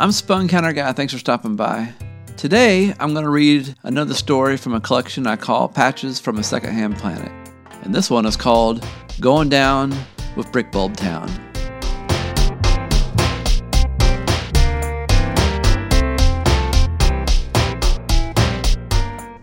I'm Spun Counter Guy. Thanks for stopping by. Today, I'm going to read another story from a collection I call Patches from a Secondhand Planet. And this one is called Going Down with Brick Bulb Town.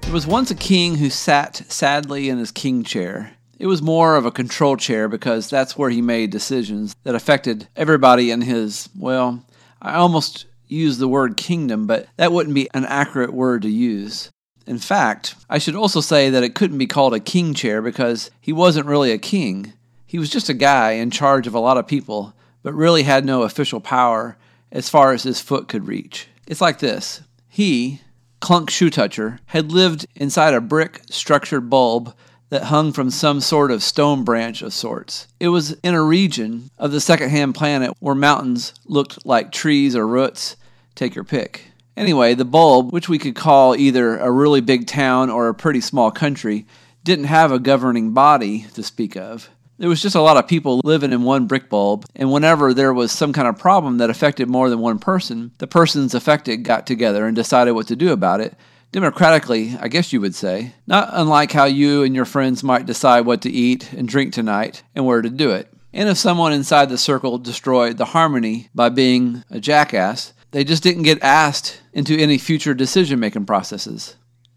There was once a king who sat sadly in his king chair. It was more of a control chair because that's where he made decisions that affected everybody in his, well, I almost use the word kingdom, but that wouldn't be an accurate word to use. In fact, I should also say that it couldn't be called a king chair because he wasn't really a king. He was just a guy in charge of a lot of people, but really had no official power as far as his foot could reach. It's like this. He, Clunk Shoe Toucher, had lived inside a brick-structured bulb that hung from some sort of stone branch of sorts. It was in a region of the secondhand planet where mountains looked like trees or roots. Take your pick. Anyway, the bulb, which we could call either a really big town or a pretty small country, didn't have a governing body to speak of. There was just a lot of people living in one brick bulb, and whenever there was some kind of problem that affected more than one person, the persons affected got together and decided what to do about it, democratically, I guess you would say. Not unlike how you and your friends might decide what to eat and drink tonight and where to do it. And if someone inside the circle destroyed the harmony by being a jackass, they just didn't get asked into any future decision-making processes.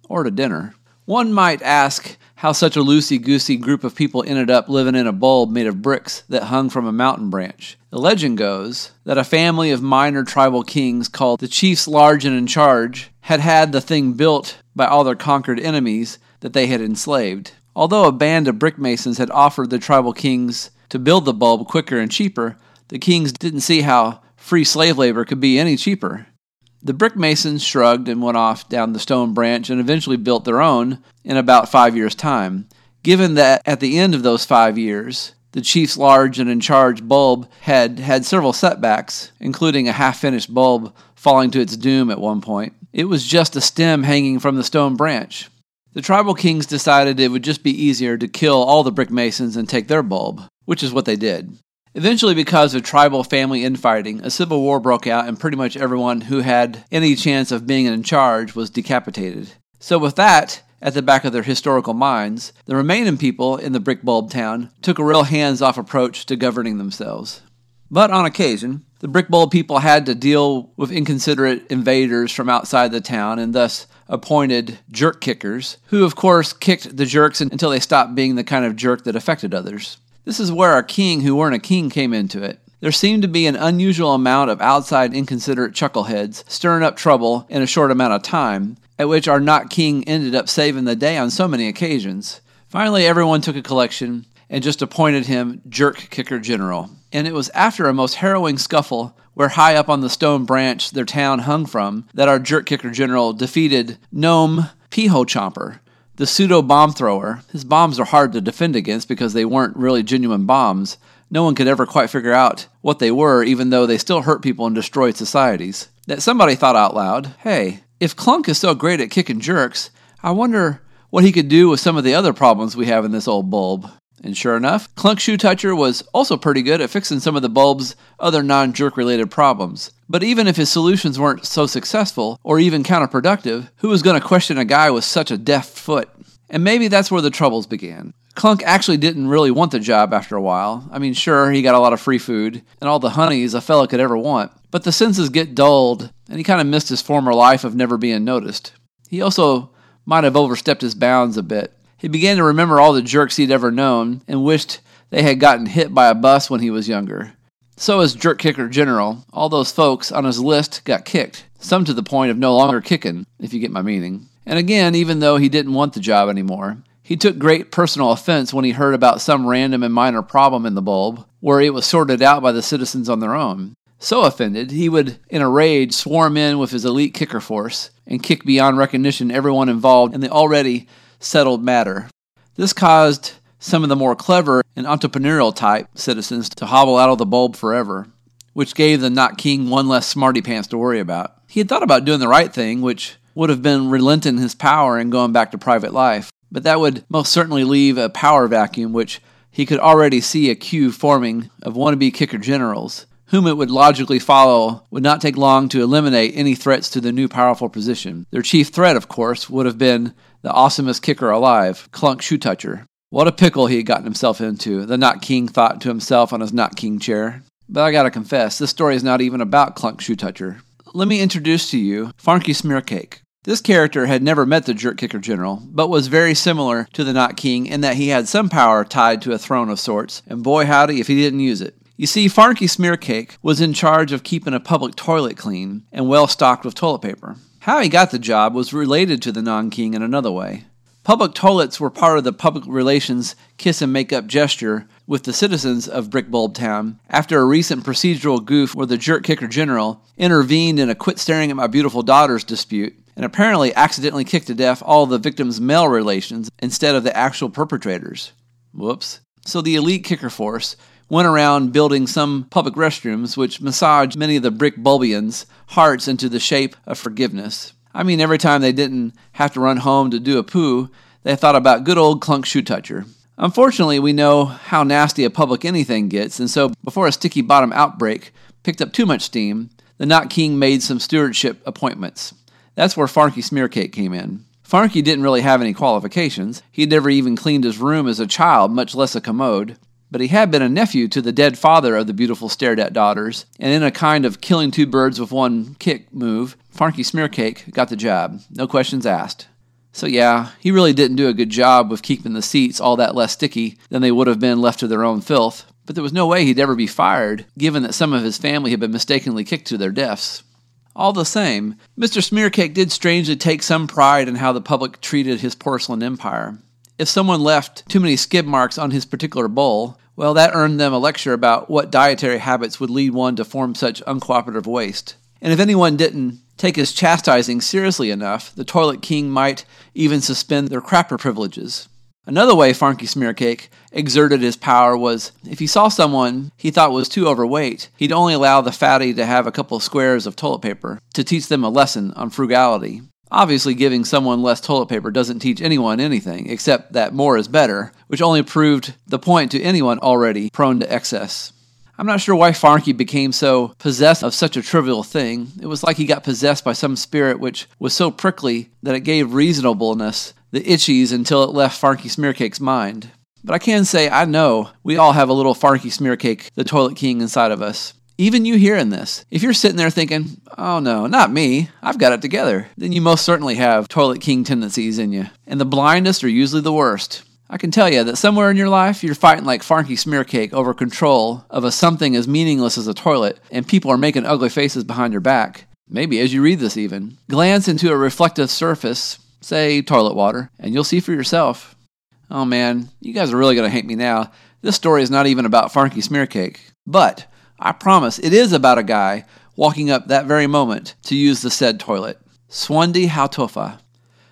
Or to dinner. One might ask how such a loosey-goosey group of people ended up living in a bulb made of bricks that hung from a mountain branch. The legend goes that a family of minor tribal kings called the Chiefs Large and in Charge had the thing built by all their conquered enemies that they had enslaved. Although a band of brick masons had offered the tribal kings to build the bulb quicker and cheaper, the kings didn't see how free slave labor could be any cheaper. The brick masons shrugged and went off down the stone branch and eventually built their own in about 5 years' time. Given that at the end of those 5 years, the Chiefs Large and in Charge bulb had several setbacks, including a half-finished bulb falling to its doom at one point. It was just a stem hanging from the stone branch. The tribal kings decided it would just be easier to kill all the brick masons and take their bulb, which is what they did. Eventually, because of tribal family infighting, a civil war broke out and pretty much everyone who had any chance of being in charge was decapitated. So with that at the back of their historical minds, the remaining people in the brick bulb town took a real hands-off approach to governing themselves. But on occasion, the brick bulb people had to deal with inconsiderate invaders from outside the town and thus appointed jerk kickers, who of course kicked the jerks until they stopped being the kind of jerk that affected others. This is where a king who weren't a king came into it. There seemed to be an unusual amount of outside inconsiderate chuckleheads stirring up trouble in a short amount of time, at which our not king ended up saving the day on so many occasions. Finally, everyone took a collection and just appointed him Jerk Kicker General. And it was after a most harrowing scuffle where high up on the stone branch their town hung from that our Jerk Kicker General defeated Gnome Peehole Chomper, the pseudo-bomb thrower. His bombs are hard to defend against because they weren't really genuine bombs. No one could ever quite figure out what they were, even though they still hurt people and destroyed societies. That somebody thought out loud, hey, if Clunk is so great at kicking jerks, I wonder what he could do with some of the other problems we have in this old bulb. And sure enough, Clunk Shoe Toucher was also pretty good at fixing some of the bulb's other non-jerk-related problems. But even if his solutions weren't so successful, or even counterproductive, who was going to question a guy with such a deft foot? And maybe that's where the troubles began. Clunk actually didn't really want the job after a while. I mean, sure, he got a lot of free food, and all the honeys a fella could ever want. But the senses get dulled, and he kind of missed his former life of never being noticed. He also might have overstepped his bounds a bit. He began to remember all the jerks he'd ever known, and wished they had gotten hit by a bus when he was younger. So as Jerk Kicker General, all those folks on his list got kicked, some to the point of no longer kicking, if you get my meaning. And again, even though he didn't want the job anymore, he took great personal offense when he heard about some random and minor problem in the bulb, where it was sorted out by the citizens on their own. So offended, he would, in a rage, swarm in with his elite kicker force, and kick beyond recognition everyone involved in the already settled matter. This caused some of the more clever and entrepreneurial type citizens to hobble out of the bulb forever, which gave the not king one less smarty pants to worry about. He had thought about doing the right thing, which would have been relenting his power and going back to private life, but that would most certainly leave a power vacuum, which he could already see a queue forming of wannabe kicker generals, whom it would logically follow would not take long to eliminate any threats to the new powerful position. Their chief threat, of course, would have been the awesomest kicker alive, Clunk Shoe Toucher. What a pickle he had gotten himself into, the Not King thought to himself on his Not King chair. But I gotta confess, this story is not even about Clunk Shoe Toucher. Let me introduce to you Farnky Smearcake. This character had never met the Jerk Kicker General, but was very similar to the Not King in that he had some power tied to a throne of sorts, and boy howdy if he didn't use it. You see, Farnky Smearcake was in charge of keeping a public toilet clean and well stocked with toilet paper. How he got the job was related to the non-king in another way. Public toilets were part of the public relations kiss and make up gesture with the citizens of Brick Bulb Town after a recent procedural goof where the Jerk Kicker General intervened in a quit staring at my beautiful daughter's dispute and apparently accidentally kicked to death all the victims' male relations instead of the actual perpetrators. Whoops. So the elite kicker force went around building some public restrooms which massaged many of the Brick Bulbians' hearts into the shape of forgiveness. I mean, every time they didn't have to run home to do a poo, they thought about good old Clunk Shoe Toucher. Unfortunately, we know how nasty a public anything gets, and so before a sticky bottom outbreak picked up too much steam, the Not King made some stewardship appointments. That's where Farnky Smearcake came in. Farnky didn't really have any qualifications. He'd never even cleaned his room as a child, much less a commode. But he had been a nephew to the dead father of the beautiful stared-at daughters, and in a kind of killing two birds with one kick move, Farnky Smearcake got the job, no questions asked. So yeah, he really didn't do a good job with keeping the seats all that less sticky than they would have been left to their own filth, but there was no way he'd ever be fired, given that some of his family had been mistakenly kicked to their deaths. All the same, Mr. Smearcake did strangely take some pride in how the public treated his porcelain empire. If someone left too many skid marks on his particular bowl, well, that earned them a lecture about what dietary habits would lead one to form such uncooperative waste. And if anyone didn't take his chastising seriously enough, the Toilet King might even suspend their crapper privileges. Another way Farnky Smearcake exerted his power was, if he saw someone he thought was too overweight, he'd only allow the fatty to have a couple of squares of toilet paper to teach them a lesson on frugality. Obviously, giving someone less toilet paper doesn't teach anyone anything, except that more is better, which only proved the point to anyone already prone to excess. I'm not sure why Farnky became so possessed of such a trivial thing. It was like he got possessed by some spirit which was so prickly that it gave reasonableness the itchies until it left Farnky Smearcake's mind. But I can say I know we all have a little Farnky Smearcake, the Toilet King, inside of us. Even you hearing this, if you're sitting there thinking, oh no, not me, I've got it together, then you most certainly have Toilet King tendencies in you. And the blindest are usually the worst. I can tell you that somewhere in your life, you're fighting like Farnky Smearcake over control of a something as meaningless as a toilet, and people are making ugly faces behind your back. Maybe as you read this even. Glance into a reflective surface, say toilet water, and you'll see for yourself. Oh man, you guys are really going to hate me now. This story is not even about Farnky Smearcake. But I promise it is about a guy walking up that very moment to use the said toilet. Swandy Hautofa.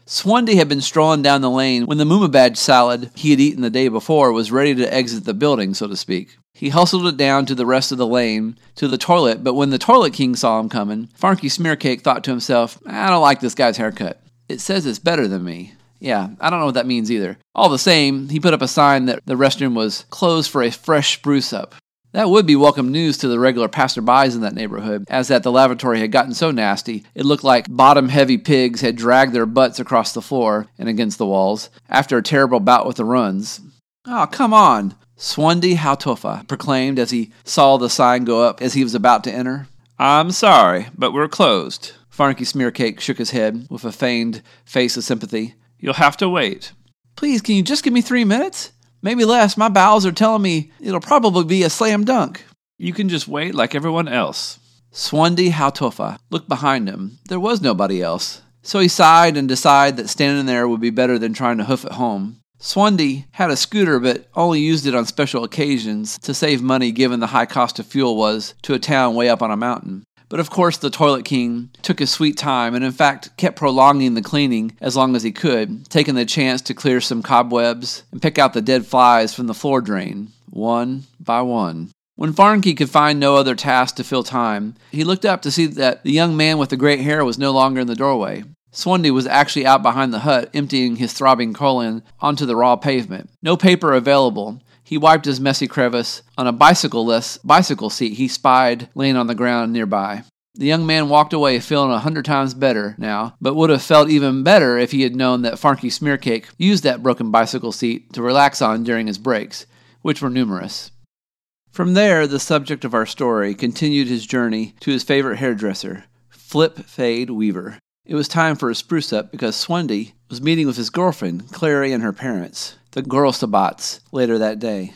Swandy had been strolling down the lane when the Moomabadge salad he had eaten the day before was ready to exit the building, so to speak. He hustled it down to the rest of the lane, to the toilet, but when the Toilet King saw him coming, Farnky Smearcake thought to himself, I don't like this guy's haircut. It says it's better than me. Yeah, I don't know what that means either. All the same, he put up a sign that the restroom was closed for a fresh spruce up. That would be welcome news to the regular passerbys in that neighborhood, as that the lavatory had gotten so nasty, it looked like bottom-heavy pigs had dragged their butts across the floor and against the walls, after a terrible bout with the runs. Oh, come on, Swandy Hautofa proclaimed as he saw the sign go up as he was about to enter. I'm sorry, but we're closed. Farnky Smearcake shook his head with a feigned face of sympathy. You'll have to wait. Please, can you just give me 3 minutes? Maybe less. My bowels are telling me it'll probably be a slam dunk. You can just wait like everyone else. Swandy Hautofa looked behind him. There was nobody else. So he sighed and decided that standing there would be better than trying to hoof it home. Swandy had a scooter but only used it on special occasions to save money given the high cost of fuel was to a town way up on a mountain. But of course the Toilet King took his sweet time and in fact kept prolonging the cleaning as long as he could, taking the chance to clear some cobwebs and pick out the dead flies from the floor drain, one by one. When Farnky could find no other task to fill time, he looked up to see that the young man with the great hair was no longer in the doorway. Swandy was actually out behind the hut emptying his throbbing colon onto the raw pavement. No paper available. He wiped his messy crevice. On a bicycle seat he spied laying on the ground nearby. The young man walked away feeling 100 times better now, but would have felt even better if he had known that Farnky Smearcake used that broken bicycle seat to relax on during his breaks, which were numerous. From there, the subject of our story continued his journey to his favorite hairdresser, Flip Fade Weaver. It was time for a spruce up because Swandy was meeting with his girlfriend, Clary, and her parents, the Gorosabats, later that day.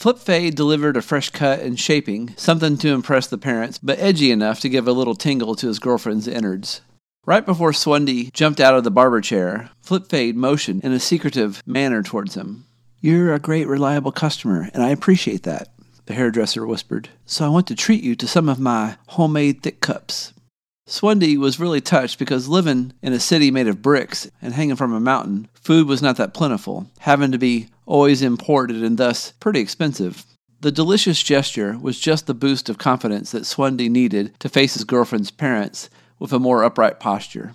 Flip Fade delivered a fresh cut and shaping, something to impress the parents, but edgy enough to give a little tingle to his girlfriend's innards. Right before Swandy jumped out of the barber chair, Flip Fade motioned in a secretive manner towards him. "You're a great, reliable customer, and I appreciate that," the hairdresser whispered. "So I want to treat you to some of my homemade thick cups." Swandy was really touched because living in a city made of bricks and hanging from a mountain, food was not that plentiful, having to be always imported and thus pretty expensive. The delicious gesture was just the boost of confidence that Swandy needed to face his girlfriend's parents with a more upright posture.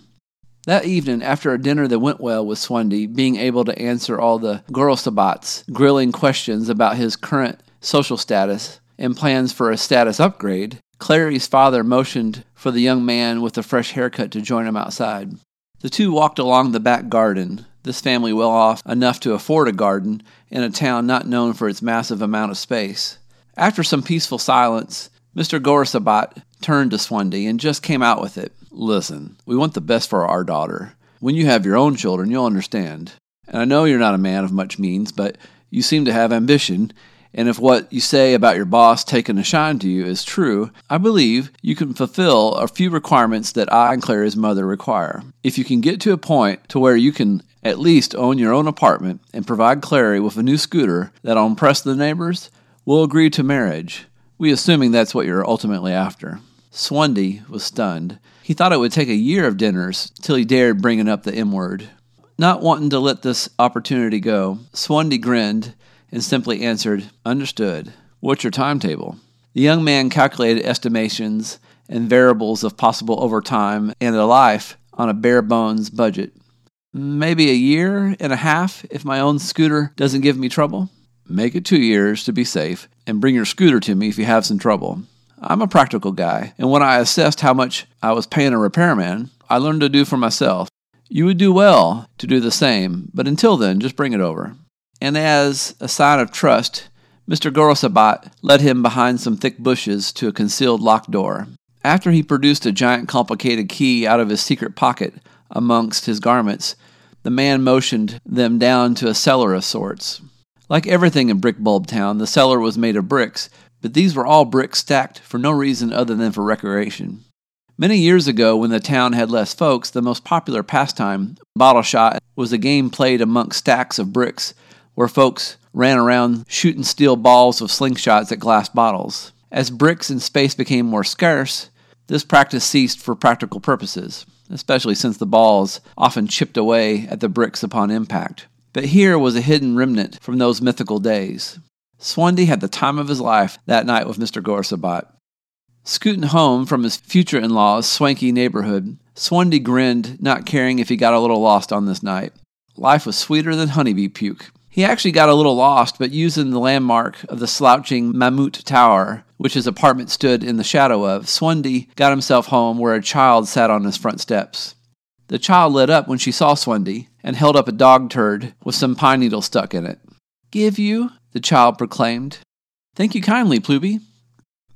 That evening, after a dinner that went well with Swandy being able to answer all the Gorosabats' grilling questions about his current social status and plans for a status upgrade, Clary's father motioned for the young man with the fresh haircut to join him outside. The two walked along the back garden, this family well off enough to afford a garden in a town not known for its massive amount of space. After some peaceful silence, Mr. Gorosabat turned to Swandy and just came out with it. "Listen, we want the best for our daughter. When you have your own children, you'll understand. And I know you're not a man of much means, but you seem to have ambition. And if what you say about your boss taking a shine to you is true, I believe you can fulfill a few requirements that I and Clary's mother require. If you can get to a point to where you can at least own your own apartment and provide Clary with a new scooter that'll impress the neighbors, we'll agree to marriage. We assuming that's what you're ultimately after." Swandy was stunned. He thought it would take a year of dinners till he dared bringing up the M-word. Not wanting to let this opportunity go, Swandy grinned and simply answered, "Understood. What's your timetable?" The young man calculated estimations and variables of possible overtime and a life on a bare-bones budget. "Maybe a year and a half if my own scooter doesn't give me trouble." "Make it 2 years to be safe, and bring your scooter to me if you have some trouble. I'm a practical guy, and when I assessed how much I was paying a repairman, I learned to do for myself. You would do well to do the same, but until then, just bring it over." And as a sign of trust, Mr. Gorosabat led him behind some thick bushes to a concealed locked door. After he produced a giant complicated key out of his secret pocket amongst his garments, the man motioned them down to a cellar of sorts. Like everything in Brick Bulb Town, the cellar was made of bricks, but these were all bricks stacked for no reason other than for recreation. Many years ago, when the town had less folks, the most popular pastime, bottle shot, was a game played amongst stacks of bricks, where folks ran around shooting steel balls with slingshots at glass bottles. As bricks and space became more scarce, this practice ceased for practical purposes, especially since the balls often chipped away at the bricks upon impact. But here was a hidden remnant from those mythical days. Swandy had the time of his life that night with Mr. Gorosabat. Scooting home from his future in-law's swanky neighborhood, Swandy grinned, not caring if he got a little lost on this night. Life was sweeter than honeybee puke. He actually got a little lost, but using the landmark of the slouching Mammut Tower, which his apartment stood in the shadow of, Swandy got himself home where a child sat on his front steps. The child lit up when she saw Swandy and held up a dog turd with some pine needle stuck in it. "Give you," the child proclaimed. "Thank you kindly, Pluby."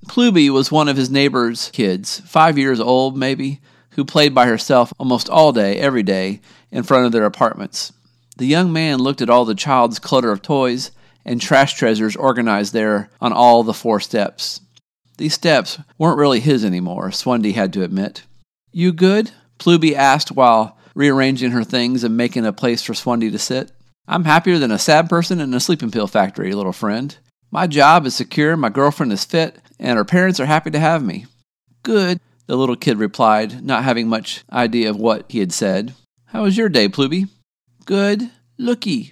Pluby was one of his neighbor's kids, 5 years old maybe, who played by herself almost all day, every day, in front of their apartments. The young man looked at all the child's clutter of toys and trash treasures organized there on all the four steps. These steps weren't really his anymore, Swandy had to admit. "You good?" Pluby asked while rearranging her things and making a place for Swandy to sit. "I'm happier than a sad person in a sleeping pill factory, little friend. My job is secure, my girlfriend is fit, and her parents are happy to have me." "Good," the little kid replied, not having much idea of what he had said. "How was your day, Pluby?" "Good. Looky."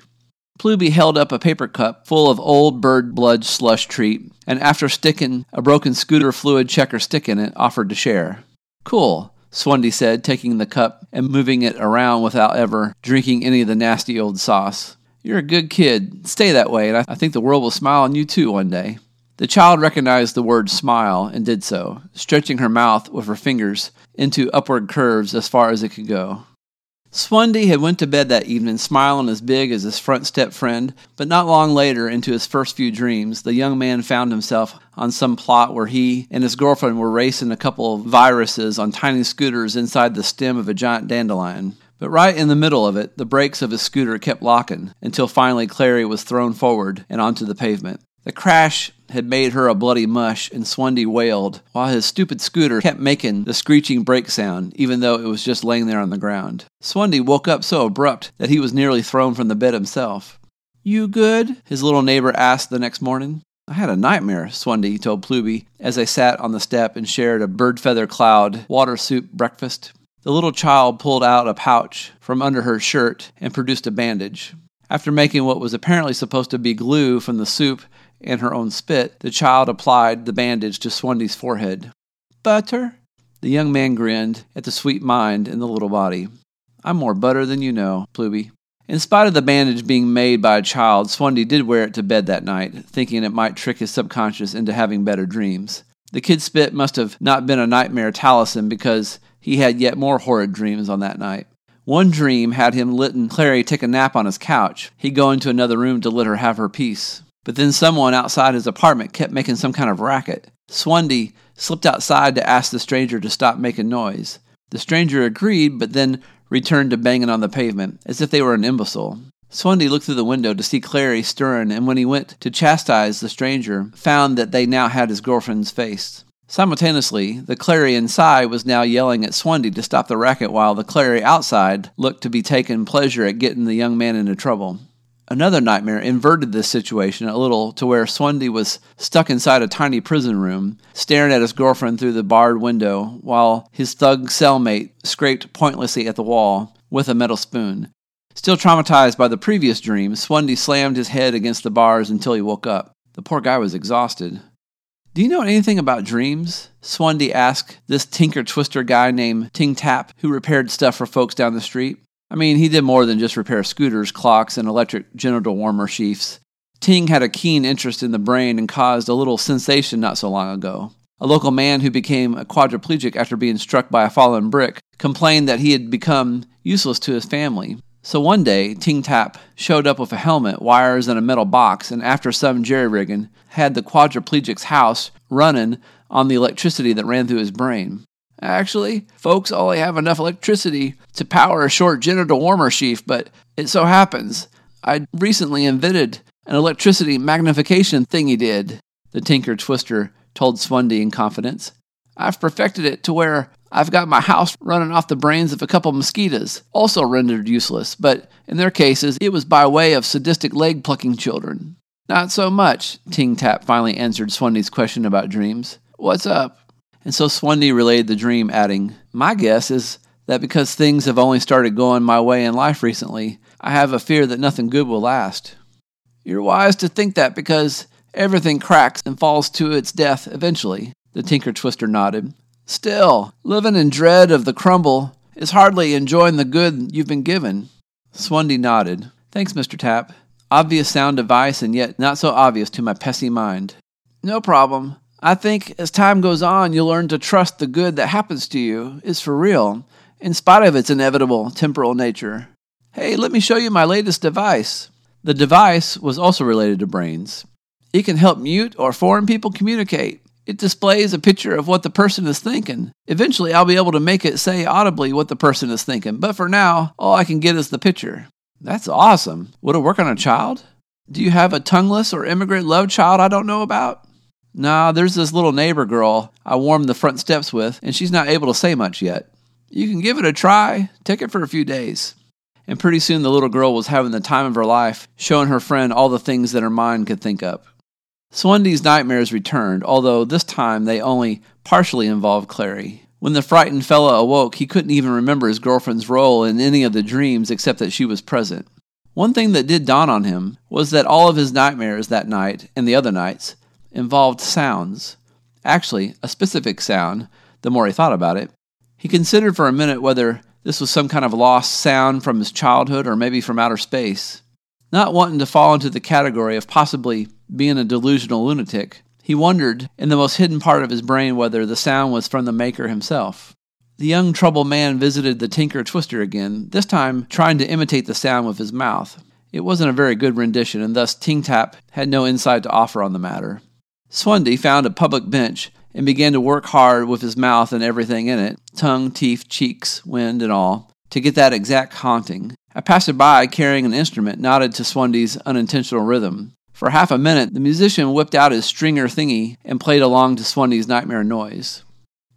Pluby held up a paper cup full of old bird blood slush treat, and after sticking a broken scooter fluid checker stick in it, offered to share. "Cool," Swandy said, taking the cup and moving it around without ever drinking any of the nasty old sauce. You're a good kid. Stay that way, and I think the world will smile on you too one day. The child recognized the word smile and did so, stretching her mouth with her fingers into upward curves as far as it could go. Swandy had went to bed that evening smiling as big as his front step friend, but not long later into his first few dreams, the young man found himself on some plot where he and his girlfriend were racing a couple of viruses on tiny scooters inside the stem of a giant dandelion. But right in the middle of it, the brakes of his scooter kept locking, until finally Clary was thrown forward and onto the pavement. The crash had made her a bloody mush, and Swandy wailed, while his stupid scooter kept making the screeching brake sound, even though it was just laying there on the ground. Swandy woke up so abrupt that he was nearly thrown from the bed himself. "You good?" his little neighbor asked the next morning. "I had a nightmare," Swandy told Pluby, as they sat on the step and shared a bird feather cloud water soup breakfast. The little child pulled out a pouch from under her shirt and produced a bandage. After making what was apparently supposed to be glue from the soup and her own spit, the child applied the bandage to Swandy's forehead. "Butter?" The young man grinned at the sweet mind in the little body. "I'm more butter than you know, Pluby." In spite of the bandage being made by a child, Swandy did wear it to bed that night, thinking it might trick his subconscious into having better dreams. The kid's spit must have not been a nightmare talisman, because he had yet more horrid dreams on that night. One dream had him letting Clary take a nap on his couch. He'd go into another room to let her have her peace. But then someone outside his apartment kept making some kind of racket. Swandy slipped outside to ask the stranger to stop making noise. The stranger agreed, but then returned to banging on the pavement, as if they were an imbecile. Swandy looked through the window to see Clary stirring, and when he went to chastise the stranger, found that they now had his girlfriend's face. Simultaneously, the Clary inside was now yelling at Swandy to stop the racket, while the Clary outside looked to be taking pleasure at getting the young man into trouble. Another nightmare inverted this situation a little to where Swandy was stuck inside a tiny prison room, staring at his girlfriend through the barred window while his thug cellmate scraped pointlessly at the wall with a metal spoon. Still traumatized by the previous dream, Swandy slammed his head against the bars until he woke up. The poor guy was exhausted. "Do you know anything about dreams?" Swandy asked this tinker twister guy named Ting Tap who repaired stuff for folks down the street. I mean, he did more than just repair scooters, clocks, and electric genital warmer sheaths. Ting had a keen interest in the brain and caused a little sensation not so long ago. A local man who became a quadriplegic after being struck by a fallen brick complained that he had become useless to his family. So one day, Ting Tap showed up with a helmet, wires, and a metal box, and after some jerry-rigging, had the quadriplegic's house running on the electricity that ran through his brain. "Actually, folks only have enough electricity to power a short genital warmer sheath, but it so happens I recently invented an electricity magnification thingy did," the Tinker Twister told Swandy in confidence. "I've perfected it to where I've got my house running off the brains of a couple mosquitoes, also rendered useless, but in their cases, it was by way of sadistic leg-plucking children." "Not so much," Ting Tap finally answered Swandy's question about dreams. "What's up?" And so Swandy relayed the dream, adding, "My guess is that because things have only started going my way in life recently, I have a fear that nothing good will last." "You're wise to think that, because everything cracks and falls to its death eventually," the Tinker Twister nodded. "Still, living in dread of the crumble is hardly enjoying the good you've been given." Swandy nodded. "Thanks, Mr. Tap. Obvious sound advice, and yet not so obvious to my pesky mind." "No problem. I think as time goes on, you'll learn to trust the good that happens to you is for real, in spite of its inevitable temporal nature. Hey, let me show you my latest device." The device was also related to brains. It can help mute or foreign people communicate. It displays a picture of what the person is thinking. Eventually, I'll be able to make it say audibly what the person is thinking, but for now, all I can get is the picture. "That's awesome. Would it work on a child? Do you have a tongueless or immigrant love child I don't know about?" "Nah, there's this little neighbor girl I warmed the front steps with, and she's not able to say much yet." "You can give it a try. Take it for a few days." And pretty soon the little girl was having the time of her life, showing her friend all the things that her mind could think up. Swandy's nightmares returned, although this time they only partially involved Clary. When the frightened fella awoke, he couldn't even remember his girlfriend's role in any of the dreams except that she was present. One thing that did dawn on him was that all of his nightmares that night and the other nights involved sounds. Actually, a specific sound, the more he thought about it. He considered for a minute whether this was some kind of lost sound from his childhood or maybe from outer space. Not wanting to fall into the category of possibly being a delusional lunatic, he wondered in the most hidden part of his brain whether the sound was from the maker himself. The young troubled man visited the Tinker Twister again, this time trying to imitate the sound with his mouth. It wasn't a very good rendition, and thus Ting Tap had no insight to offer on the matter. Swandy found a public bench and began to work hard with his mouth and everything in it, tongue, teeth, cheeks, wind, and all, to get that exact haunting. A passerby carrying an instrument nodded to Swandy's unintentional rhythm. For half a minute, the musician whipped out his stringer thingy and played along to Swandy's nightmare noise.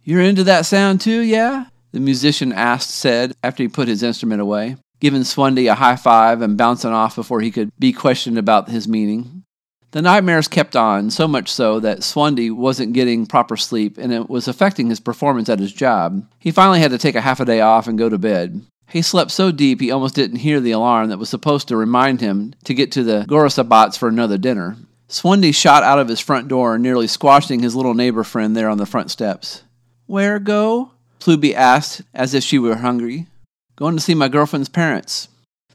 "You're into that sound too, yeah?" the musician said after he put his instrument away, giving Swandy a high five and bouncing off before he could be questioned about his meaning. The nightmares kept on, so much so that Swandy wasn't getting proper sleep and it was affecting his performance at his job. He finally had to take a half a day off and go to bed. He slept so deep he almost didn't hear the alarm that was supposed to remind him to get to the Gorosabats for another dinner. Swandy shot out of his front door, nearly squashing his little neighbor friend there on the front steps. "Where go?" Pluby asked, as if she were hungry. "Going to see my girlfriend's parents."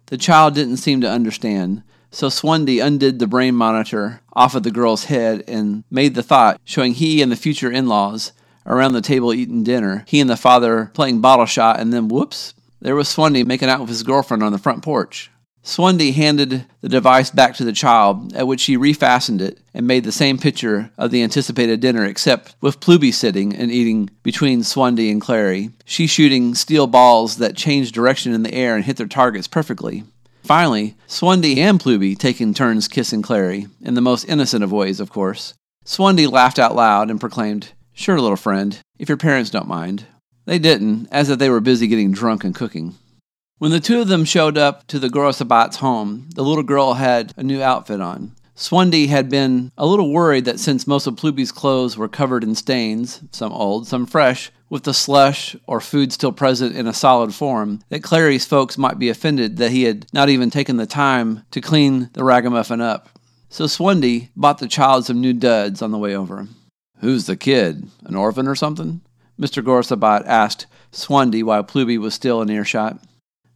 The child didn't seem to understand. So Swandy undid the brain monitor off of the girl's head and made the thought, showing he and the future in-laws around the table eating dinner, he and the father playing bottle shot, and then, whoops, there was Swandy making out with his girlfriend on the front porch. Swandy handed the device back to the child, at which she refastened it and made the same picture of the anticipated dinner, except with Pluby sitting and eating between Swandy and Clary, she shooting steel balls that changed direction in the air and hit their targets perfectly. Finally, Swandy and Pluby taking turns kissing Clary, in the most innocent of ways, of course. Swandy laughed out loud and proclaimed, "Sure, little friend, if your parents don't mind." They didn't, as if they were busy getting drunk and cooking. When the two of them showed up to the Gorosabat's home, the little girl had a new outfit on. Swandy had been a little worried that since most of Pluby's clothes were covered in stains, some old, some fresh, with the slush or food still present in a solid form, that Clary's folks might be offended that he had not even taken the time to clean the ragamuffin up. So Swandy bought the child some new duds on the way over. "Who's the kid? An orphan or something?" Mr. Gorosabat asked Swandy while Pluby was still in earshot.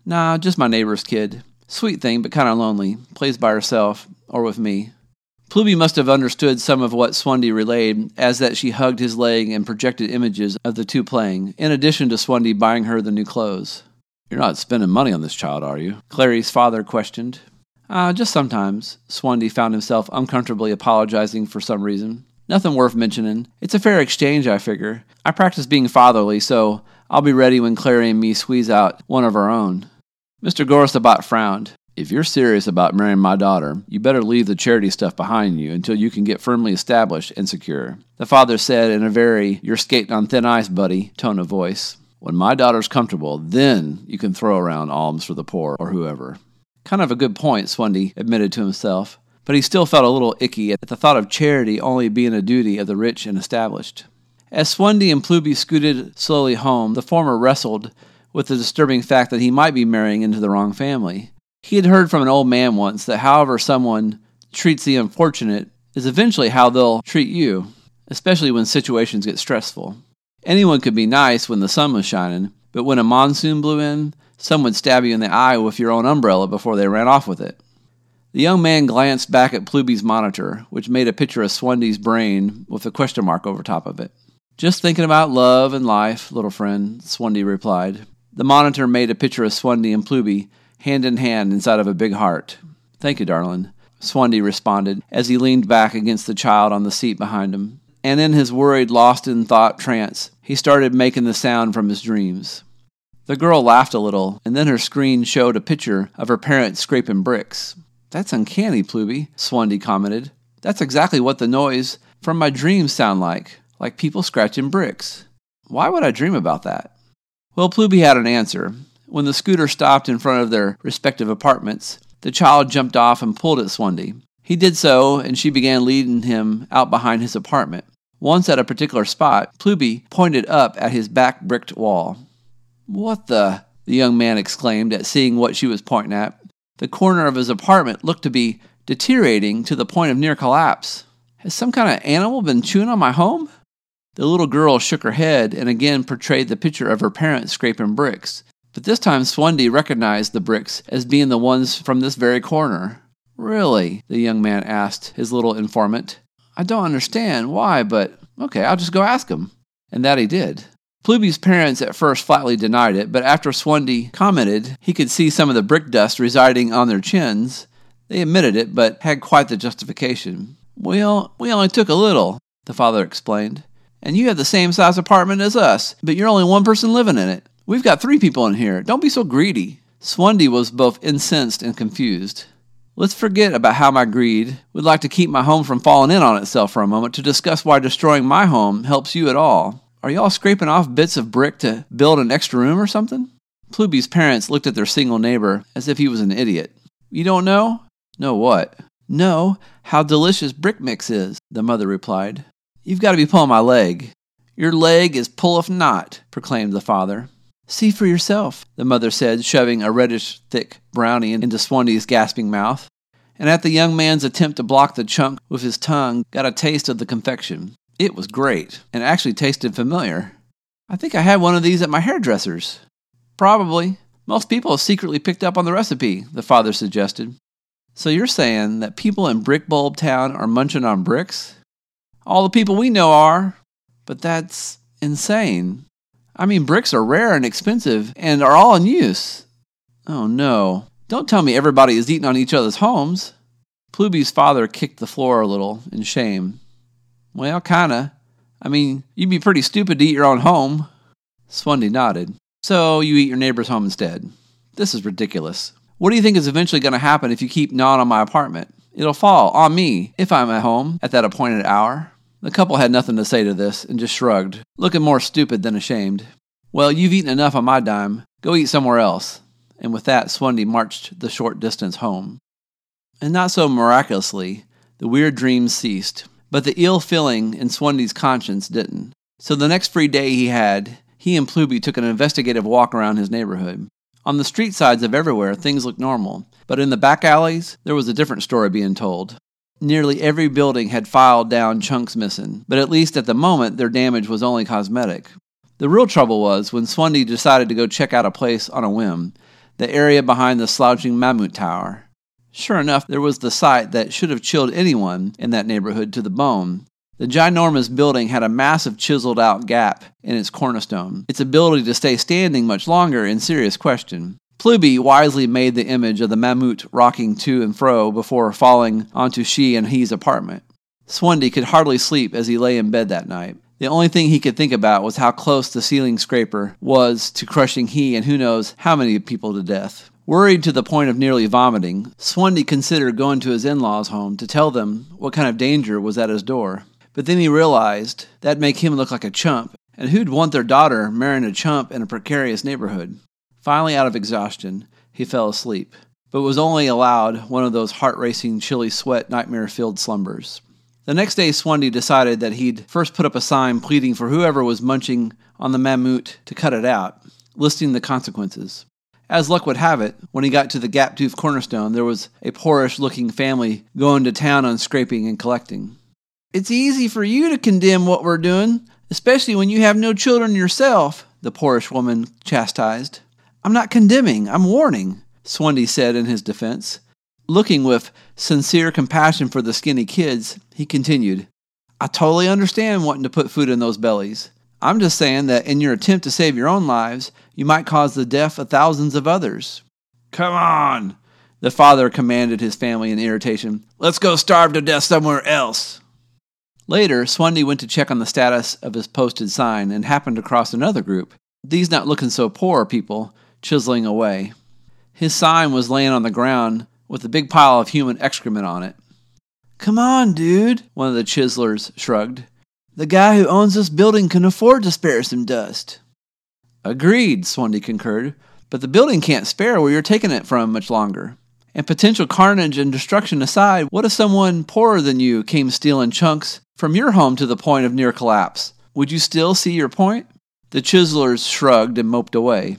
"Nah, just my neighbor's kid. Sweet thing, but kind of lonely. Plays by herself, or with me." Pluby must have understood some of what Swandy relayed, as that she hugged his leg and projected images of the two playing, in addition to Swandy buying her the new clothes. "You're not spending money on this child, are you?" Clary's father questioned. Just sometimes." Swandy found himself uncomfortably apologizing for some reason. "Nothing worth mentioning. It's a fair exchange, I figure. I practice being fatherly, so I'll be ready when Clary and me squeeze out one of our own." Mr. Gorosabat frowned. "If you're serious about marrying my daughter, you better leave the charity stuff behind you until you can get firmly established and secure," the father said in a very "you're skating on thin ice, buddy" tone of voice. "When my daughter's comfortable, then you can throw around alms for the poor or whoever." Kind of a good point, Swandy admitted to himself, but he still felt a little icky at the thought of charity only being a duty of the rich and established. As Swandy and Pluby scooted slowly home, the former wrestled with the disturbing fact that he might be marrying into the wrong family. He had heard from an old man once that however someone treats the unfortunate is eventually how they'll treat you, especially when situations get stressful. Anyone could be nice when the sun was shining, but when a monsoon blew in, some would stab you in the eye with your own umbrella before they ran off with it. The young man glanced back at Pluby's monitor, which made a picture of Swandy's brain with a question mark over top of it. "Just thinking about love and life, little friend," Swandy replied. The monitor made a picture of Swandy and Pluby, hand in hand inside of a big heart. "Thank you, darling," Swandy responded as he leaned back against the child on the seat behind him. And in his worried, lost-in-thought trance, he started making the sound from his dreams. The girl laughed a little, and then her screen showed a picture of her parents scraping bricks. "That's uncanny, Pluby," Swandy commented. "That's exactly what the noise from my dreams sound like people scratching bricks. Why would I dream about that?" Well, Pluby had an answer. When the scooter stopped in front of their respective apartments, the child jumped off and pulled at Swandy. He did so, and she began leading him out behind his apartment. Once at a particular spot, Pluby pointed up at his back-bricked wall. "What the?" the young man exclaimed at seeing what she was pointing at. The corner of his apartment looked to be deteriorating to the point of near collapse. "Has some kind of animal been chewing on my home?" The little girl shook her head and again portrayed the picture of her parents scraping bricks. But this time Swandy recognized the bricks as being the ones from this very corner. "Really?" the young man asked his little informant. "I don't understand why, but okay, I'll just go ask him." And that he did. Pluby's parents at first flatly denied it, but after Swandy commented he could see some of the brick dust residing on their chins, they admitted it, but had quite the justification. "Well, we only took a little," the father explained. "And you have the same size apartment as us, but you're only one person living in it. We've got 3 people in here. Don't be so greedy." Swandy was both incensed and confused. Let's forget about how my greed would like to keep my home from falling in on itself for a moment to discuss why destroying my home helps you at all. Are y'all scraping off bits of brick to build an extra room or something? Pluby's parents looked at their single neighbor as if he was an idiot. "You don't know?" "Know what?" "Know how delicious brick mix is," the mother replied. "You've got to be pulling my leg." "Your leg is pull if not," proclaimed the father. "See for yourself," the mother said, shoving a reddish-thick brownie into Swandy's gasping mouth. And at the young man's attempt to block the chunk with his tongue, got a taste of the confection. It was great, and actually tasted familiar. "I think I had one of these at my hairdresser's." "Probably. Most people have secretly picked up on the recipe," the father suggested. "So you're saying that people in Brick Bulb Town are munching on bricks?" "All the people we know are." "But that's insane. I mean, bricks are rare and expensive and are all in use." "Oh, no. Don't tell me everybody is eating on each other's homes." Pluby's father kicked the floor a little in shame. "Well, kinda. I mean, you'd be pretty stupid to eat your own home." Swandy nodded. "So you eat your neighbor's home instead. This is ridiculous. What do you think is eventually going to happen if you keep gnawing on my apartment? It'll fall on me if I'm at home at that appointed hour." The couple had nothing to say to this and just shrugged, looking more stupid than ashamed. "Well, you've eaten enough on my dime. Go eat somewhere else." And with that, Swandy marched the short distance home. And not so miraculously, the weird dreams ceased, but the ill feeling in Swandy's conscience didn't. So the next free day he and Pluby took an investigative walk around his neighborhood. On the street sides of everywhere, things looked normal, but in the back alleys, there was a different story being told. Nearly every building had filed down chunks missing, but at least at the moment, their damage was only cosmetic. The real trouble was when Swandy decided to go check out a place on a whim, the area behind the slouching Mammut Tower. Sure enough, there was the sight that should have chilled anyone in that neighborhood to the bone. The ginormous building had a massive chiseled-out gap in its cornerstone, its ability to stay standing much longer in serious question. Pluby wisely made the image of the mammut rocking to and fro before falling onto she and he's apartment. Swandy could hardly sleep as he lay in bed that night. The only thing he could think about was how close the ceiling scraper was to crushing he and who knows how many people to death. Worried to the point of nearly vomiting, Swandy considered going to his in-laws' home to tell them what kind of danger was at his door. But then he realized that'd make him look like a chump, and who'd want their daughter marrying a chump in a precarious neighborhood? Finally, out of exhaustion, he fell asleep, but was only allowed one of those heart-racing, chilly sweat, nightmare-filled slumbers. The next day, Swandy decided that he'd first put up a sign pleading for whoever was munching on the mammut to cut it out, listing the consequences. As luck would have it, when he got to the gap-toothed cornerstone, there was a poorish-looking family going to town on scraping and collecting. "It's easy for you to condemn what we're doing, especially when you have no children yourself," the poorish woman chastised. "I'm not condemning, I'm warning," Swandy said in his defense. Looking with sincere compassion for the skinny kids, he continued, "I totally understand wanting to put food in those bellies. I'm just saying that in your attempt to save your own lives, you might cause the death of thousands of others." "Come on," the father commanded his family in irritation. "Let's go starve to death somewhere else." Later, Swandy went to check on the status of his posted sign and happened across another group. These not looking so poor people, chiseling away. His sign was laying on the ground with a big pile of human excrement on it. "Come on, dude," one of the chiselers shrugged. "The guy who owns this building can afford to spare some dust." "Agreed," Swandy concurred, "but the building can't spare where you're taking it from much longer. And potential carnage and destruction aside, what if someone poorer than you came stealing chunks from your home to the point of near collapse? Would you still see your point?" The chiselers shrugged and moped away.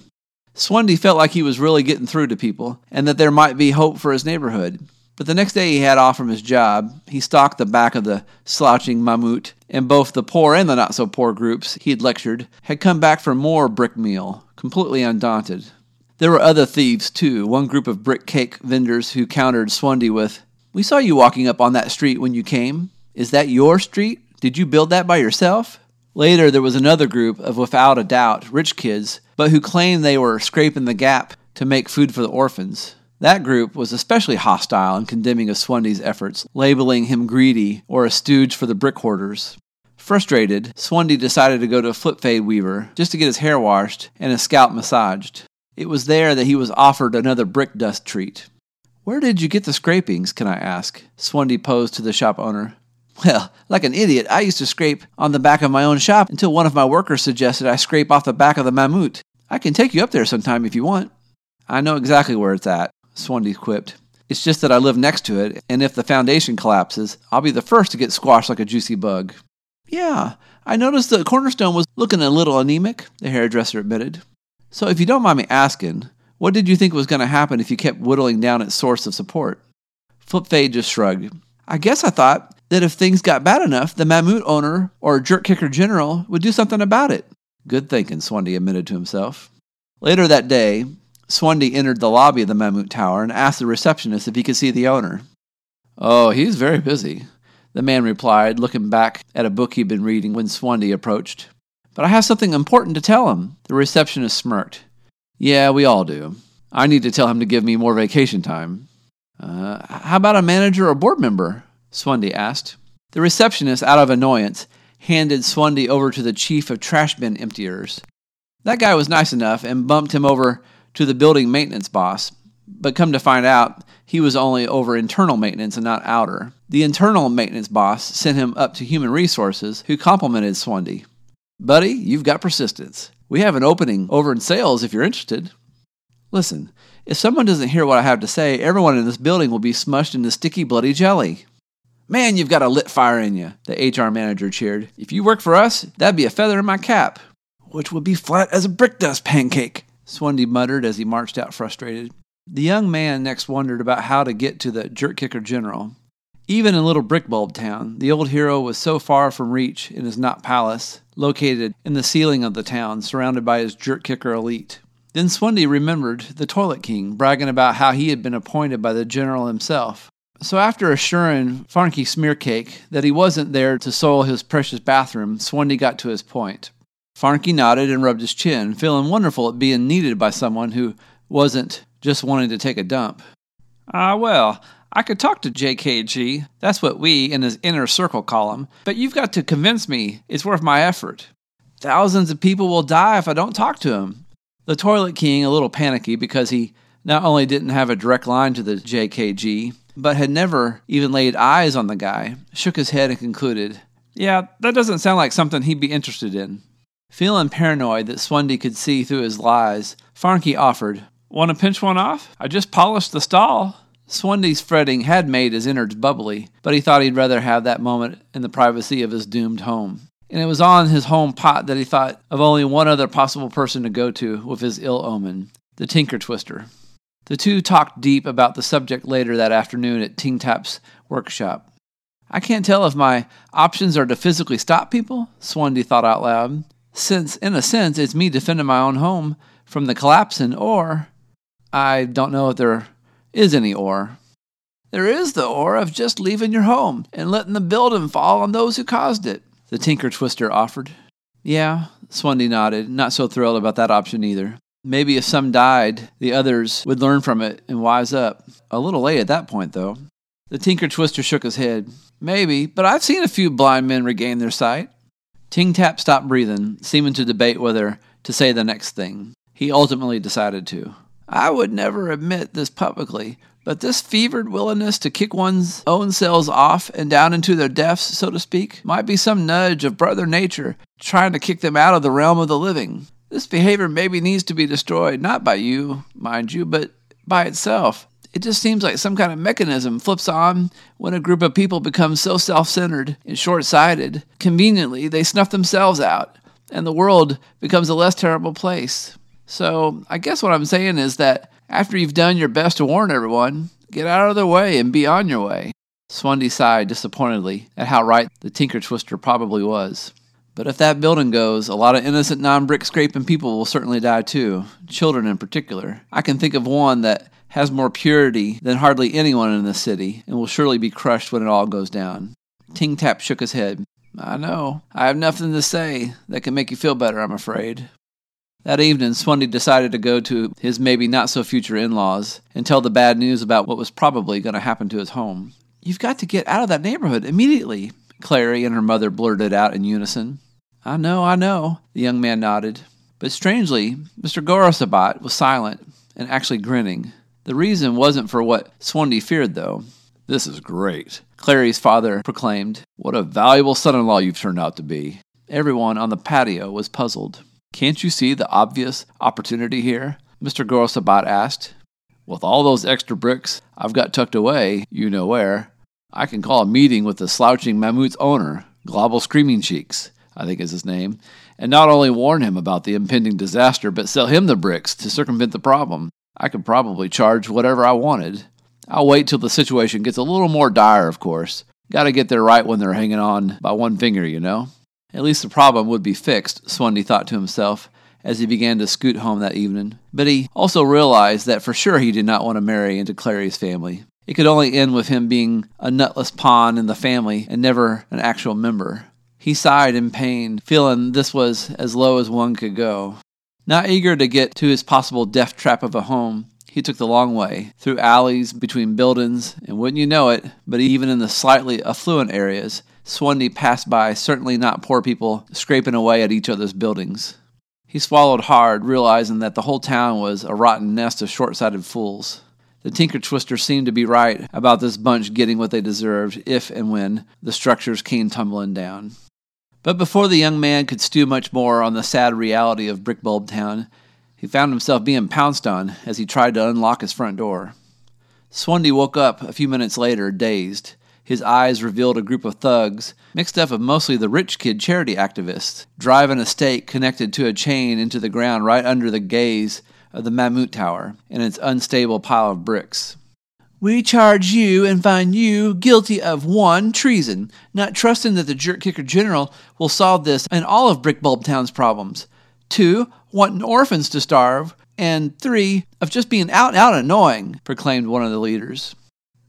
Swandy felt like he was really getting through to people, and that there might be hope for his neighborhood. But the next day he had off from his job, he stalked the back of the slouching mammut, and both the poor and the not-so-poor groups he had lectured had come back for more brick meal, completely undaunted. There were other thieves, too, one group of brick cake vendors who countered Swandy with, We saw you walking up on that street when you came. Is that your street? Did you build that by yourself? Later, there was another group of, without a doubt, rich kids, but who claimed they were scraping the gap to make food for the orphans. That group was especially hostile and condemning of Swandy's efforts, labeling him greedy or a stooge for the brick hoarders. Frustrated, Swandy decided to go to a Flip Fade Weaver just to get his hair washed and his scalp massaged. It was there that he was offered another brick dust treat. "Where did you get the scrapings, can I ask?" Swandy posed to the shop owner. "Well, like an idiot, I used to scrape on the back of my own shop until one of my workers suggested I scrape off the back of the Mammut. I can take you up there sometime if you want." "I know exactly where it's at," Swandy quipped. "It's just that I live next to it, and if the foundation collapses, I'll be the first to get squashed like a juicy bug." "Yeah, I noticed the cornerstone was looking a little anemic," the hairdresser admitted. "So if you don't mind me asking, what did you think was going to happen if you kept whittling down its source of support?" Flip Fade just shrugged. "I guess I thought that if things got bad enough, the Mammut owner or jerk kicker general would do something about it." "Good thinking," Swandy admitted to himself. Later that day, Swandy entered the lobby of the Mammut Tower and asked the receptionist if he could see the owner. "Oh, he's very busy," the man replied, looking back at a book he'd been reading when Swandy approached. "But I have something important to tell him." The receptionist smirked. "Yeah, we all do. I need to tell him to give me more vacation time." How about a manager or board member?" Swandy asked. The receptionist, out of annoyance, handed Swandy over to the chief of trash bin emptiers. That guy was nice enough and bumped him over to the building maintenance boss, but come to find out, he was only over internal maintenance and not outer. The internal maintenance boss sent him up to human resources, who complimented Swandy. "Buddy, you've got persistence. We have an opening over in sales if you're interested." "Listen, if someone doesn't hear what I have to say, everyone in this building will be smushed into sticky bloody jelly." "Man, you've got a lit fire in you," the HR manager cheered. "If you work for us, that'd be a feather in my cap." "Which would be flat as a brick dust pancake," Swandy muttered as he marched out frustrated. The young man next wondered about how to get to the jerk kicker general. Even in little Brick Bulb Town, the old hero was so far from reach in his knot palace, located in the ceiling of the town, surrounded by his jerk kicker elite. Then Swandy remembered the Toilet King, bragging about how he had been appointed by the general himself. So after assuring Farnky Smearcake that he wasn't there to soil his precious bathroom, Swandy got to his point. Farnky nodded and rubbed his chin, feeling wonderful at being needed by someone who wasn't just wanting to take a dump. Well, I could talk to JKG, that's what we in his inner circle call him, but you've got to convince me it's worth my effort. Thousands of people will die if I don't talk to him." The Toilet King, a little panicky because he not only didn't have a direct line to the JKG, but had never even laid eyes on the guy, shook his head and concluded, "Yeah, that doesn't sound like something he'd be interested in." Feeling paranoid that Swandy could see through his lies, Farnky offered, "Want to pinch one off? I just polished the stall." Swandy's fretting had made his innards bubbly, but he thought he'd rather have that moment in the privacy of his doomed home. And it was on his home pot that he thought of only one other possible person to go to with his ill omen, the Tinker Twister. The two talked deep about the subject later that afternoon at Ting Tap's workshop. "I can't tell if my options are to physically stop people," Swandy thought out loud, "since, in a sense, it's me defending my own home from the collapsing, or I don't know if there is any or." "There is the or of just leaving your home and letting the building fall on those who caused it," the Tinker Twister offered. "Yeah," Swandy nodded, not so thrilled about that option either. Maybe if some died, the others would learn from it and wise up. A little late at that point, though. The Tinker Twister shook his head. "Maybe, but I've seen a few blind men regain their sight." Ting Tap stopped breathing, seeming to debate whether to say the next thing. He ultimately decided to. "I would never admit this publicly, but this fevered willingness to kick one's own selves off and down into their depths, so to speak, might be some nudge of Brother Nature trying to kick them out of the realm of the living. This behavior maybe needs to be destroyed, not by you, mind you, but by itself. It just seems like some kind of mechanism flips on when a group of people become so self-centered and short-sighted. Conveniently, they snuff themselves out, and the world becomes a less terrible place. So I guess what I'm saying is that after you've done your best to warn everyone, get out of their way and be on your way." Swandy sighed disappointedly at how right the Tinker Twister probably was. "But if that building goes, a lot of innocent non-brick scraping people will certainly die too, children in particular. I can think of one that has more purity than hardly anyone in the city, and will surely be crushed when it all goes down. Ting Tap shook his head. I know. I have nothing to say that can make you feel better, I'm afraid. That evening, Swandy decided to go to his maybe-not-so-future in-laws and tell the bad news about what was probably going to happen to his home. You've got to get out of that neighborhood immediately, Clary and her mother blurted out in unison. I know, the young man nodded. But strangely, Mr. Gorosabat was silent and actually grinning. The reason wasn't for what Swandy feared, though. This is great, Clary's father proclaimed. What a valuable son-in-law you've turned out to be. Everyone on the patio was puzzled. Can't you see the obvious opportunity here? Mr. Gorosabat asked. With all those extra bricks I've got tucked away, you know where, I can call a meeting with the slouching Mammut's owner, Global Screaming Cheeks, I think is his name, and not only warn him about the impending disaster, but sell him the bricks to circumvent the problem. I could probably charge whatever I wanted. I'll wait till the situation gets a little more dire, of course. Gotta get there right when they're hanging on by one finger, you know. At least the problem would be fixed, Swandy thought to himself, as he began to scoot home that evening. But he also realized that for sure he did not want to marry into Clary's family. It could only end with him being a nutless pawn in the family and never an actual member. He sighed in pain, feeling this was as low as one could go. Not eager to get to his possible death trap of a home, he took the long way, through alleys, between buildings, and wouldn't you know it, but even in the slightly affluent areas, Swandy passed by certainly not poor people scraping away at each other's buildings. He swallowed hard, realizing that the whole town was a rotten nest of short-sighted fools. The Tinker Twister seemed to be right about this bunch getting what they deserved if and when the structures came tumbling down. But before the young man could stew much more on the sad reality of Brick Bulb Town, he found himself being pounced on as he tried to unlock his front door. Swandy woke up a few minutes later, dazed. His eyes revealed a group of thugs, mixed up of mostly the rich kid charity activists, driving a stake connected to a chain into the ground right under the gaze of the Mammut Tower and its unstable pile of bricks. We charge you and find you guilty of 1, treason, not trusting that the jerk-kicker general will solve this and all of Brick Bulb Town's problems. 2, wanting orphans to starve, and 3, of just being out-and-out annoying, proclaimed one of the leaders.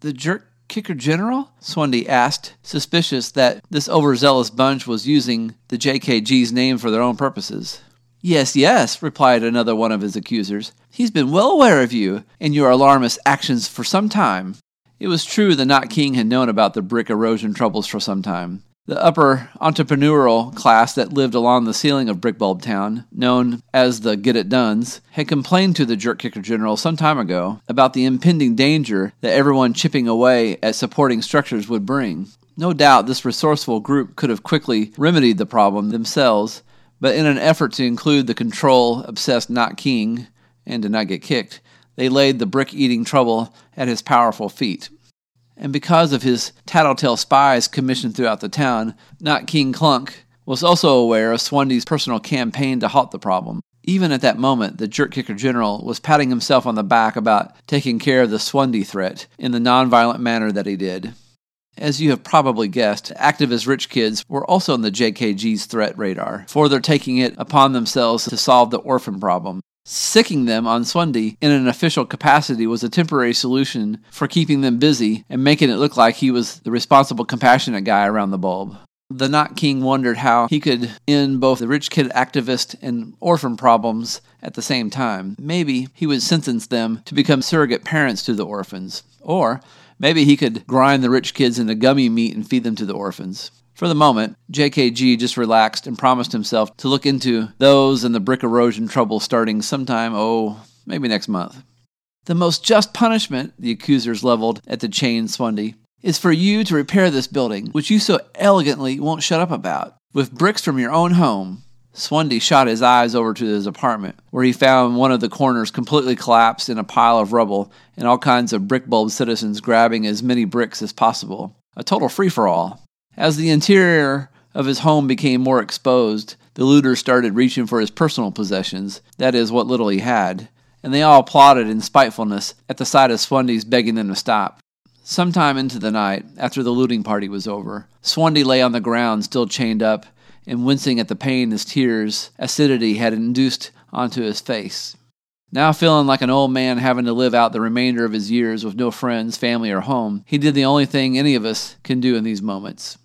The jerk-kicker general? Swandy asked, suspicious that this overzealous bunch was using the JKG's name for their own purposes. Yes, replied another one of his accusers. He's been well aware of you and your alarmist actions for some time. It was true the Knot King had known about the brick erosion troubles for some time. The upper entrepreneurial class that lived along the ceiling of Brick Bulb Town, known as the Get It Duns, had complained to the Jerk-Kicker General some time ago about the impending danger that everyone chipping away at supporting structures would bring. No doubt this resourceful group could have quickly remedied the problem themselves, but in an effort to include the control-obsessed Knot King, and to not get kicked, they laid the brick-eating trouble at his powerful feet. And because of his tattletale spies commissioned throughout the town, Knot King Clunk was also aware of Swandy's personal campaign to halt the problem. Even at that moment, the Jerk-Kicker General was patting himself on the back about taking care of the Swandy threat in the nonviolent manner that he did. As you have probably guessed, activist rich kids were also on the JKG's threat radar, further taking it upon themselves to solve the orphan problem. Sicking them on Swandy in an official capacity was a temporary solution for keeping them busy and making it look like he was the responsible, compassionate guy around the bulb. The Knot King wondered how he could end both the rich kid activist and orphan problems at the same time. Maybe he would sentence them to become surrogate parents to the orphans. Or maybe he could grind the rich kids into gummy meat and feed them to the orphans. For the moment, JKG just relaxed and promised himself to look into those and the brick erosion trouble starting sometime, maybe next month. The most just punishment, the accusers leveled at the chained Swandy, is for you to repair this building, which you so elegantly won't shut up about, with bricks from your own home. Swandy shot his eyes over to his apartment, where he found one of the corners completely collapsed in a pile of rubble and all kinds of brick bulb citizens grabbing as many bricks as possible. A total free-for-all. As the interior of his home became more exposed, the looters started reaching for his personal possessions, that is, what little he had, and they all plotted in spitefulness at the sight of Swandy's begging them to stop. Sometime into the night, after the looting party was over, Swandy lay on the ground still chained up and wincing at the pain his tears' acidity had induced onto his face. Now feeling like an old man having to live out the remainder of his years with no friends, family, or home, he did the only thing any of us can do in these moments.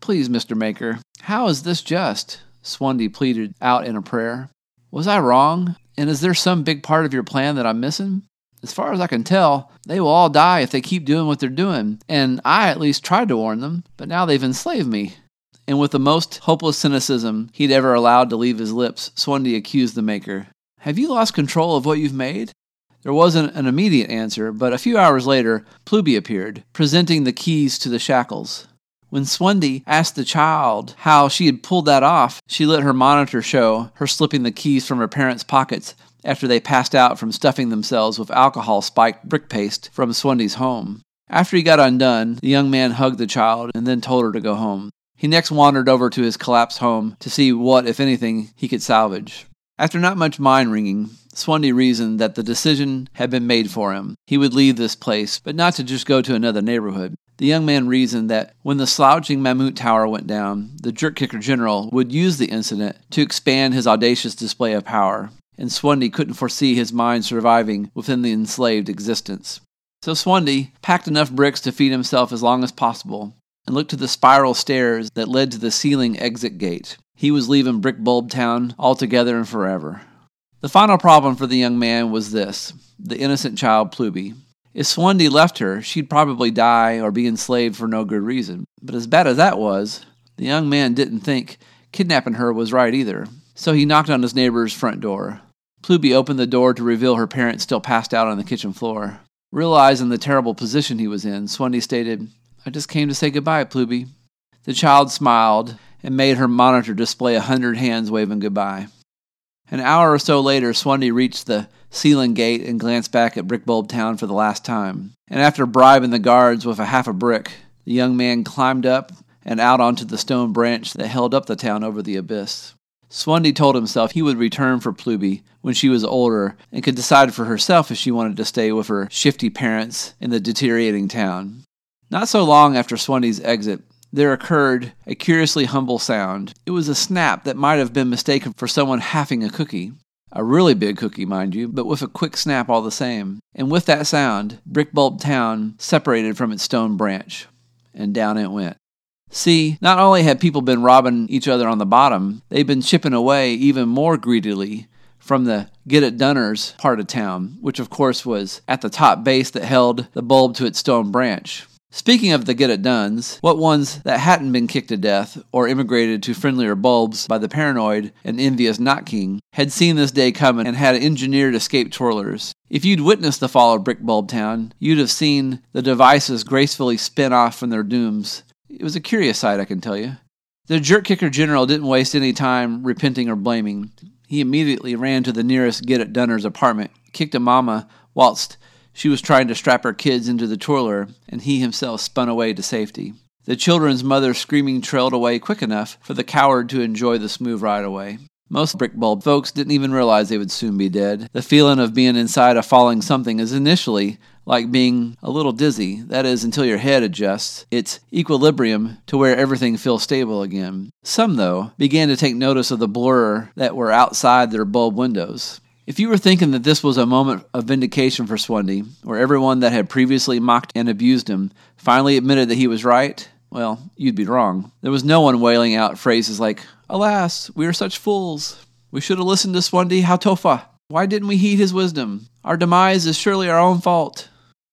Please, Mr. Maker, how is this just? Swandy pleaded out in a prayer. Was I wrong? And is there some big part of your plan that I'm missing? As far as I can tell, they will all die if they keep doing what they're doing, and I at least tried to warn them, but now they've enslaved me. And with the most hopeless cynicism he'd ever allowed to leave his lips, Swandy accused the Maker. Have you lost control of what you've made? There wasn't an immediate answer, but a few hours later, Pluby appeared, presenting the keys to the shackles. When Swandy asked the child how she had pulled that off, she let her monitor show her slipping the keys from her parents' pockets after they passed out from stuffing themselves with alcohol-spiked brick paste from Swandy's home. After he got undone, the young man hugged the child and then told her to go home. He next wandered over to his collapsed home to see what, if anything, he could salvage. After not much mind-wringing, Swandy reasoned that the decision had been made for him. He would leave this place, but not to just go to another neighborhood. The young man reasoned that when the slouching Mammut Tower went down, the jerk-kicker general would use the incident to expand his audacious display of power, and Swandy couldn't foresee his mind surviving within the enslaved existence. So Swandy packed enough bricks to feed himself as long as possible, and looked to the spiral stairs that led to the ceiling exit gate. He was leaving Brick Bulb Town altogether and forever. The final problem for the young man was this, the innocent child Pluby. If Swandy left her, she'd probably die or be enslaved for no good reason. But as bad as that was, the young man didn't think kidnapping her was right either. So he knocked on his neighbor's front door. Pluby opened the door to reveal her parents still passed out on the kitchen floor. Realizing the terrible position he was in, Swandy stated, I just came to say goodbye, Pluby. The child smiled and made her monitor display 100 hands waving goodbye. An hour or so later, Swandy reached the ceiling gate and glanced back at Brick Bulb Town for the last time. And after bribing the guards with half a brick, the young man climbed up and out onto the stone branch that held up the town over the abyss. Swandy told himself he would return for Pluby when she was older and could decide for herself if she wanted to stay with her shifty parents in the deteriorating town. Not so long after Swandy's exit, there occurred a curiously humble sound. It was a snap that might have been mistaken for someone halving a cookie. A really big cookie, mind you, but with a quick snap all the same. And with that sound, Brick Bulb Town separated from its stone branch, and down it went. See, not only had people been robbing each other on the bottom, they'd been chipping away even more greedily from the Get It Dunners part of town, which of course was at the top base that held the bulb to its stone branch. Speaking of the Get It Duns, what ones that hadn't been kicked to death or immigrated to friendlier bulbs by the paranoid and envious Knot King had seen this day coming and had engineered escape twirlers. If you'd witnessed the fall of Brick Bulb Town, you'd have seen the devices gracefully spin off from their dooms. It was a curious sight, I can tell you. The jerk-kicker general didn't waste any time repenting or blaming. He immediately ran to the nearest Get It Dunner's apartment, kicked a mama whilst she was trying to strap her kids into the twirler, and he himself spun away to safety. The children's mother's screaming trailed away quick enough for the coward to enjoy the smooth ride away. Most Brick Bulb folks didn't even realize they would soon be dead. The feeling of being inside a falling something is initially like being a little dizzy, that is, until your head adjusts its equilibrium to where everything feels stable again. Some, though, began to take notice of the blur that were outside their bulb windows. If you were thinking that this was a moment of vindication for Swandy, where everyone that had previously mocked and abused him finally admitted that he was right, well, you'd be wrong. There was no one wailing out phrases like, Alas, we are such fools. We should have listened to Swandy Hautofa. Why didn't we heed his wisdom? Our demise is surely our own fault.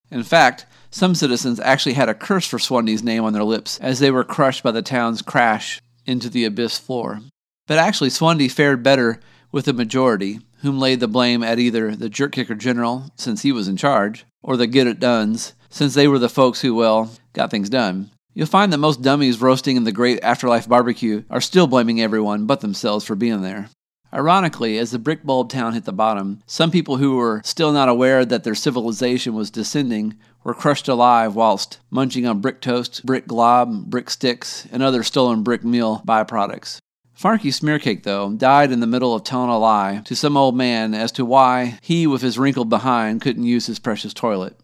In fact, some citizens actually had a curse for Swandy's name on their lips as they were crushed by the town's crash into the abyss floor. But actually, Swandy fared better with the majority, whom laid the blame at either the jerk-kicker general, since he was in charge, or the get-it-duns, since they were the folks who, well, got things done. You'll find that most dummies roasting in the Great Afterlife Barbecue are still blaming everyone but themselves for being there. Ironically, as the Brick Bulb Town hit the bottom, some people who were still not aware that their civilization was descending were crushed alive whilst munching on brick toast, brick glob, brick sticks, and other stolen brick meal byproducts. Farnky Smearcake, though, died in the middle of telling a lie to some old man as to why he, with his wrinkled behind, couldn't use his precious toilet.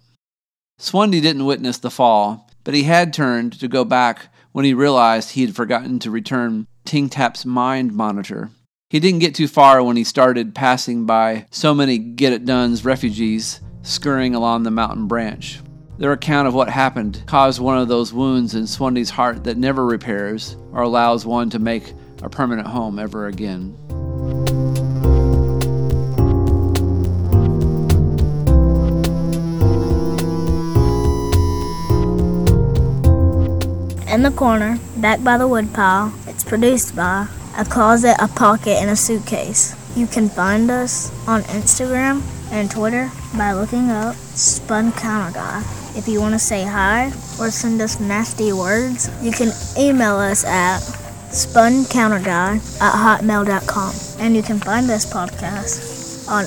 Swandy didn't witness the fall, but he had turned to go back when he realized he had forgotten to return Ting Tap's mind monitor. He didn't get too far when he started passing by so many Get It Duns refugees scurrying along the mountain branch. Their account of what happened caused one of those wounds in Swandy's heart that never repairs or allows one to make a permanent home ever again. In the corner, back by the woodpile, it's produced by a closet, a pocket, and a suitcase. You can find us on Instagram and Twitter by looking up Spun Counter Guy. If you want to say hi or send us nasty words, you can email us at spuncounterguy@hotmail.com. And you can find this podcast on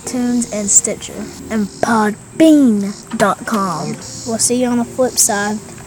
iTunes and Stitcher and podbean.com. We'll see you on the flip side.